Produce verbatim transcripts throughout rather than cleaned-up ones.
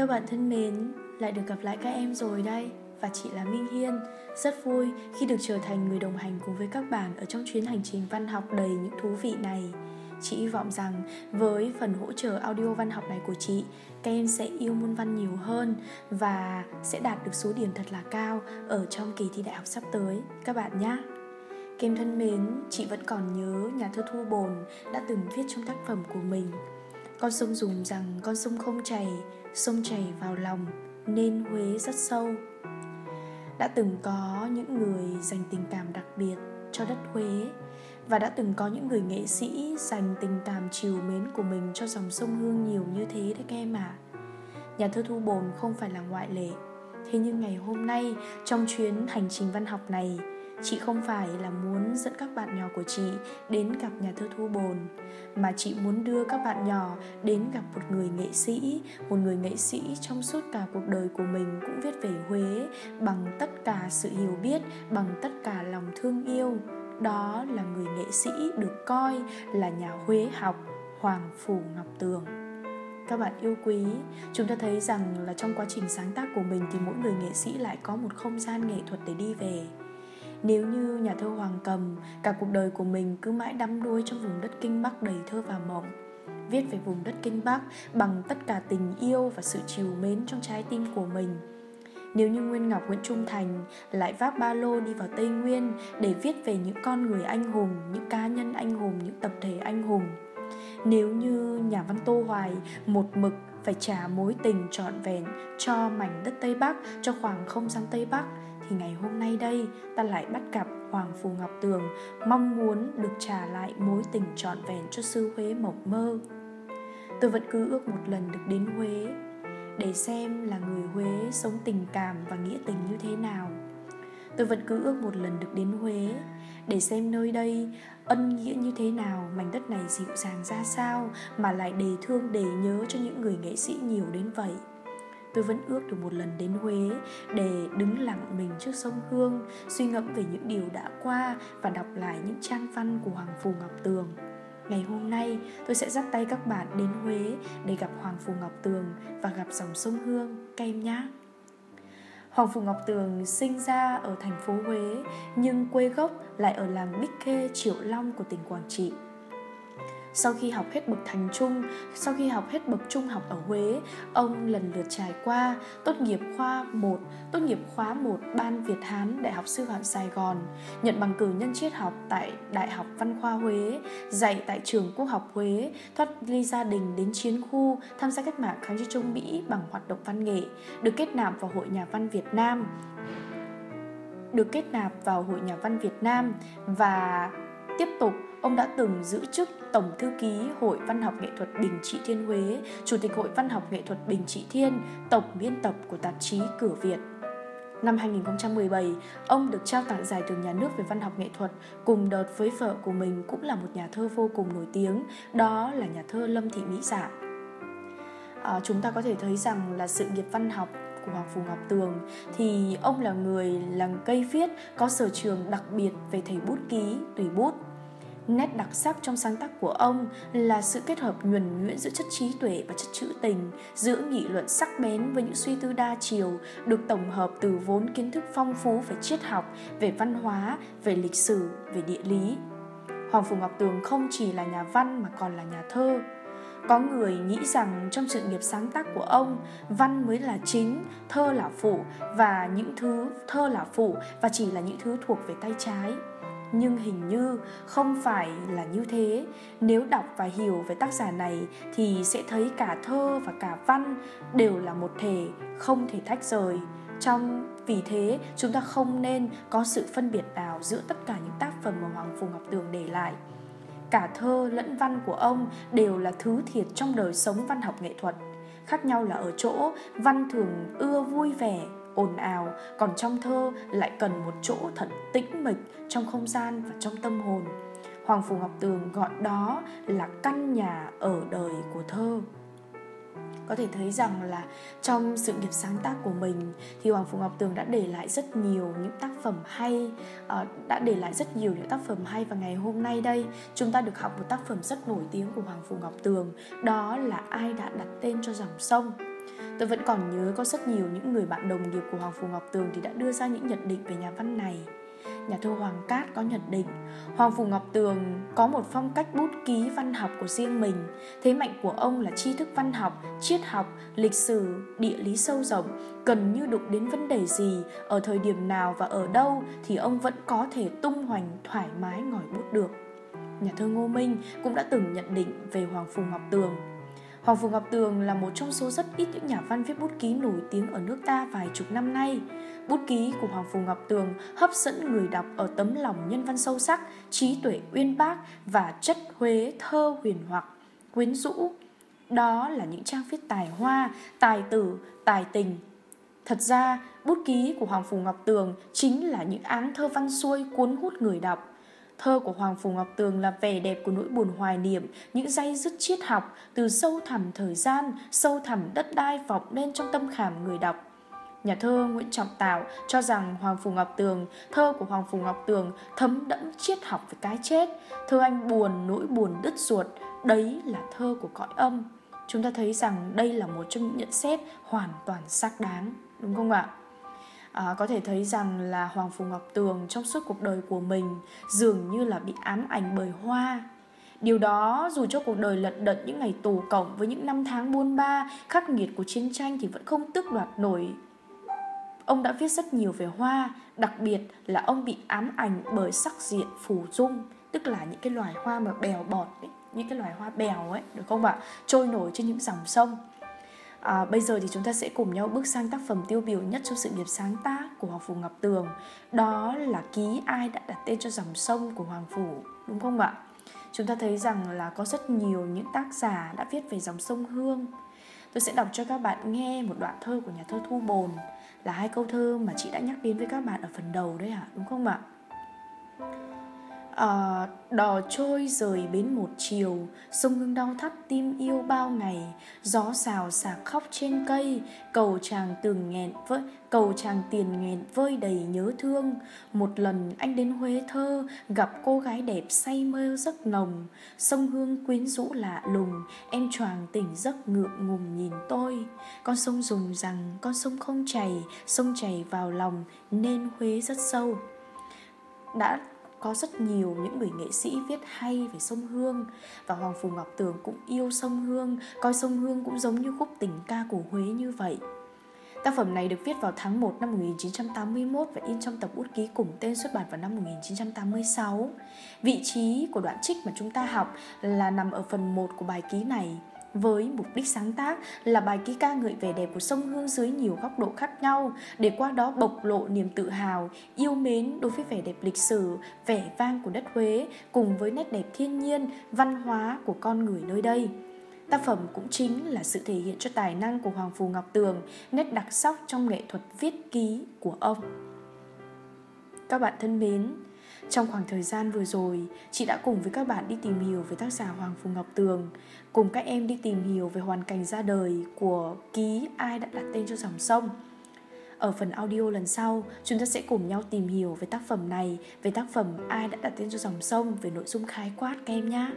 Các bạn thân mến, lại được gặp lại các em rồi đây. Và chị là Minh Hiên, rất vui khi được trở thành người đồng hành cùng với các bạn ở trong chuyến hành trình văn học đầy những thú vị này. Chị hy vọng rằng với phần hỗ trợ audio văn học này của chị, các em sẽ yêu môn văn nhiều hơn và sẽ đạt được số điểm thật là cao ở trong kỳ thi đại học sắp tới các bạn nhé. Các em thân mến, chị vẫn còn nhớ nhà thơ Thu Bồn đã từng viết trong tác phẩm của mình: con sông Dùng rằng con sông không chảy, sông chảy vào lòng nên Huế rất sâu. Đã từng có những người dành tình cảm đặc biệt cho đất Huế, và đã từng có những người nghệ sĩ dành tình cảm trìu mến của mình cho dòng sông Hương nhiều như thế đấy các em ạ. À. Nhà thơ Thu Bồn không phải là ngoại lệ. Thế nhưng ngày hôm nay, trong chuyến hành trình văn học này, chị không phải là muốn dẫn các bạn nhỏ của chị đến gặp nhà thơ Thu Bồn, mà chị muốn đưa các bạn nhỏ đến gặp một người nghệ sĩ, một người nghệ sĩ trong suốt cả cuộc đời của mình cũng viết về Huế bằng tất cả sự hiểu biết, bằng tất cả lòng thương yêu. Đó là người nghệ sĩ được coi là nhà Huế học Hoàng Phủ Ngọc Tường. Các bạn yêu quý, chúng ta thấy rằng là trong quá trình sáng tác của mình thì mỗi người nghệ sĩ lại có một không gian nghệ thuật để đi về. Nếu như nhà thơ Hoàng Cầm cả cuộc đời của mình cứ mãi đắm đuối trong vùng đất Kinh Bắc đầy thơ và mộng, viết về vùng đất Kinh Bắc bằng tất cả tình yêu và sự trìu mến trong trái tim của mình. Nếu như Nguyên Ngọc Nguyễn Trung Thành lại vác ba lô đi vào Tây Nguyên để viết về những con người anh hùng, những cá nhân anh hùng, những tập thể anh hùng. Nếu như nhà văn Tô Hoài một mực phải trả mối tình trọn vẹn cho mảnh đất Tây Bắc, cho khoảng không gian Tây Bắc, thì ngày hôm nay đây ta lại bắt gặp Hoàng Phủ Ngọc Tường mong muốn được trả lại mối tình trọn vẹn cho xứ Huế mộng mơ. Tôi vẫn cứ ước một lần được đến Huế để xem là người Huế sống tình cảm và nghĩa tình như thế nào. Tôi vẫn cứ ước một lần được đến Huế để xem nơi đây ân nghĩa như thế nào, mảnh đất này dịu dàng ra sao mà lại đề thương đề nhớ cho những người nghệ sĩ nhiều đến vậy. Tôi vẫn ước được một lần đến Huế để đứng lặng mình trước sông Hương, suy ngẫm về những điều đã qua và đọc lại những trang văn của Hoàng Phủ Ngọc Tường. Ngày hôm nay, tôi sẽ dắt tay các bạn đến Huế để gặp Hoàng Phủ Ngọc Tường và gặp dòng sông Hương, các em nhé. Hoàng Phủ Ngọc Tường sinh ra ở thành phố Huế, nhưng quê gốc lại ở làng Bích Khê Triệu Long của tỉnh Quảng Trị. Sau khi học hết bậc thành trung, sau khi học hết bậc trung học ở Huế, ông lần lượt trải qua tốt nghiệp khoa một, tốt nghiệp khóa một Ban Việt Hán Đại học Sư phạm Sài Gòn, nhận bằng cử nhân triết học tại Đại học Văn khoa Huế, dạy tại trường Quốc học Huế, thoát ly gia đình đến chiến khu, tham gia cách mạng kháng chiến chống Mỹ bằng hoạt động văn nghệ, được kết nạp vào Hội Nhà văn Việt Nam, được kết nạp vào Hội Nhà văn Việt Nam và tiếp tục ông đã từng giữ chức Tổng Thư ký Hội Văn học Nghệ thuật Bình Trị Thiên Huế, Chủ tịch Hội Văn học Nghệ thuật Bình Trị Thiên, Tổng biên tập của tạp chí Cửa Việt. Năm hai không một bảy, ông được trao tặng Giải thưởng Nhà nước về Văn học Nghệ thuật cùng đợt với vợ của mình cũng là một nhà thơ vô cùng nổi tiếng, đó là nhà thơ Lâm Thị Mỹ Dạ. À, chúng ta có thể thấy rằng là sự nghiệp văn học của Hoàng Phủ Ngọc Tường thì ông là người làng cây viết có sở trường đặc biệt về thể bút ký, tùy bút. Nét đặc sắc trong sáng tác của ông là sự kết hợp nhuần nhuyễn giữa chất trí tuệ và chất trữ tình, giữa nghị luận sắc bén với những suy tư đa chiều, được tổng hợp từ vốn kiến thức phong phú về triết học, về văn hóa, về lịch sử, về địa lý. Hoàng Phủ Ngọc Tường không chỉ là nhà văn mà còn là nhà thơ. Có người nghĩ rằng trong sự nghiệp sáng tác của ông, văn mới là chính, thơ là phụ và những thứ thơ là phụ và chỉ là những thứ thuộc về tay trái. Nhưng hình như không phải là như thế. Nếu đọc và hiểu về tác giả này thì sẽ thấy cả thơ và cả văn đều là một thể, không thể tách rời. Trong vì thế chúng ta không nên có sự phân biệt nào giữa tất cả những tác phẩm mà Hoàng Phủ Ngọc Tường để lại. Cả thơ lẫn văn của ông đều là thứ thiệt trong đời sống văn học nghệ thuật. Khác nhau là ở chỗ văn thường ưa vui vẻ, ồn ào, còn trong thơ lại cần một chỗ thật tĩnh mịch trong không gian và trong tâm hồn. Hoàng Phủ Ngọc Tường gọi đó là căn nhà ở đời của thơ. Có thể thấy rằng là trong sự nghiệp sáng tác của mình thì Hoàng Phủ Ngọc Tường đã để lại rất nhiều những tác phẩm hay, đã để lại rất nhiều những tác phẩm hay và ngày hôm nay đây chúng ta được học một tác phẩm rất nổi tiếng của Hoàng Phủ Ngọc Tường, đó là Ai Đã Đặt Tên Cho Dòng Sông. Tôi vẫn còn nhớ có rất nhiều những người bạn đồng nghiệp của Hoàng Phủ Ngọc Tường thì đã đưa ra những nhận định về nhà văn này. Nhà thơ Hoàng Cát có nhận định Hoàng Phủ Ngọc Tường có một phong cách bút ký văn học của riêng mình. Thế mạnh của ông là tri thức văn học, triết học, lịch sử, địa lý sâu rộng. Gần như đụng đến vấn đề gì, ở thời điểm nào và ở đâu thì ông vẫn có thể tung hoành thoải mái ngòi bút được. Nhà thơ Ngô Minh cũng đã từng nhận định về Hoàng Phủ Ngọc Tường. Hoàng Phủ Ngọc Tường là một trong số rất ít những nhà văn viết bút ký nổi tiếng ở nước ta vài chục năm nay. Bút ký của Hoàng Phủ Ngọc Tường hấp dẫn người đọc ở tấm lòng nhân văn sâu sắc, trí tuệ uyên bác và chất huế thơ huyền hoặc, quyến rũ. Đó là những trang viết tài hoa, tài tử, tài tình. Thật ra, bút ký của Hoàng Phủ Ngọc Tường chính là những áng thơ văn xuôi cuốn hút người đọc. Thơ của Hoàng Phủ Ngọc Tường là vẻ đẹp của nỗi buồn hoài niệm, những day dứt triết học, từ sâu thẳm thời gian, sâu thẳm đất đai vọng lên trong tâm khảm người đọc. Nhà thơ Nguyễn Trọng Tạo cho rằng Hoàng Phủ Ngọc Tường, thơ của Hoàng Phủ Ngọc Tường thấm đẫm triết học về cái chết, thơ anh buồn, nỗi buồn đứt ruột, đấy là thơ của cõi âm. Chúng ta thấy rằng đây là một trong những nhận xét hoàn toàn xác đáng, đúng không ạ? À, có thể thấy rằng là Hoàng Phủ Ngọc Tường trong suốt cuộc đời của mình dường như là bị ám ảnh bởi hoa. Điều đó dù cho cuộc đời lận đận những ngày tù cộng với những năm tháng buôn ba khắc nghiệt của chiến tranh thì vẫn không tước đoạt nổi. Ông đã viết rất nhiều về hoa, đặc biệt là ông bị ám ảnh bởi sắc diện phù dung, tức là những cái loài hoa mà bèo bọt ấy, những cái loài hoa bèo ấy, được không ạ? Trôi nổi trên những dòng sông. À, bây giờ thì chúng ta sẽ cùng nhau bước sang tác phẩm tiêu biểu nhất trong sự nghiệp sáng tác của Hoàng Phủ Ngọc Tường. Đó là ký Ai Đã Đặt Tên Cho Dòng Sông của Hoàng Phủ, đúng không ạ? Chúng ta thấy rằng là có rất nhiều những tác giả đã viết về dòng sông Hương. Tôi sẽ đọc cho các bạn nghe một đoạn thơ của nhà thơ Thu Bồn, là hai câu thơ mà chị đã nhắc đến với các bạn ở phần đầu đấy ạ, đúng không ạ? À, đò trôi rời bến một chiều, sông Hương đau thắt tim yêu bao ngày. Gió xào xạc khóc trên cây, cầu chàng tường nghẹn với cầu chàng tiền nghẹn vơi đầy nhớ thương. Một lần anh đến Huế thơ, gặp cô gái đẹp say mơ giấc nồng. Sông Hương quyến rũ lạ lùng, em choàng tỉnh giấc ngượng ngùng nhìn tôi. Con sông rùng rằng con sông không chảy, sông chảy vào lòng nên Huế rất sâu. Đã có rất nhiều những người nghệ sĩ viết hay về sông Hương. Và Hoàng Phủ Ngọc Tường cũng yêu sông Hương, coi sông Hương cũng giống như khúc tình ca của Huế như vậy. Tác phẩm này được viết vào tháng một năm một nghìn chín trăm tám mươi mốt và in trong tập bút ký cùng tên xuất bản vào năm một nghìn chín trăm tám mươi sáu. Vị trí của đoạn trích mà chúng ta học là nằm ở phần một của bài ký này, với mục đích sáng tác là bài ký ca ngợi vẻ đẹp của sông Hương dưới nhiều góc độ khác nhau, để qua đó bộc lộ niềm tự hào, yêu mến đối với vẻ đẹp lịch sử, vẻ vang của đất Huế cùng với nét đẹp thiên nhiên, văn hóa của con người nơi đây. Tác phẩm cũng chính là sự thể hiện cho tài năng của Hoàng Phủ Ngọc Tường, nét đặc sắc trong nghệ thuật viết ký của ông. Các bạn thân mến, trong khoảng thời gian vừa rồi, chị đã cùng với các bạn đi tìm hiểu về tác giả Hoàng Phủ Ngọc Tường, cùng các em đi tìm hiểu về hoàn cảnh ra đời của ký Ai Đã Đặt Tên Cho Dòng Sông. Ở phần audio lần sau, chúng ta sẽ cùng nhau tìm hiểu về tác phẩm này, về tác phẩm Ai Đã Đặt Tên Cho Dòng Sông, về nội dung khái quát các em nhé.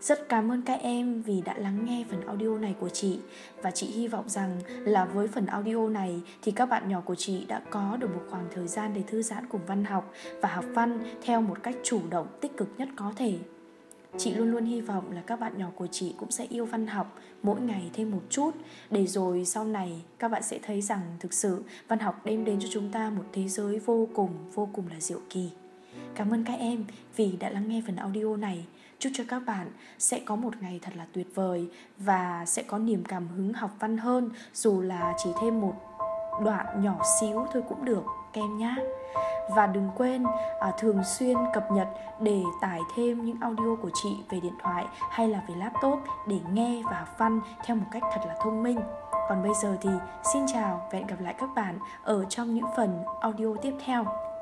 Rất cảm ơn các em vì đã lắng nghe phần audio này của chị, và chị hy vọng rằng là với phần audio này thì các bạn nhỏ của chị đã có được một khoảng thời gian để thư giãn cùng văn học và học văn theo một cách chủ động, tích cực nhất có thể. Chị luôn luôn hy vọng là các bạn nhỏ của chị cũng sẽ yêu văn học mỗi ngày thêm một chút, để rồi sau này các bạn sẽ thấy rằng thực sự văn học đem đến cho chúng ta một thế giới vô cùng, vô cùng là diệu kỳ. Cảm ơn các em vì đã lắng nghe phần audio này. Chúc cho các bạn sẽ có một ngày thật là tuyệt vời và sẽ có niềm cảm hứng học văn hơn, dù là chỉ thêm một đoạn nhỏ xíu thôi cũng được các em nhé. Và đừng quên à, thường xuyên cập nhật để tải thêm những audio của chị về điện thoại hay là về laptop để nghe và học văn theo một cách thật là thông minh. Còn bây giờ thì xin chào và hẹn gặp lại các bạn ở trong những phần audio tiếp theo.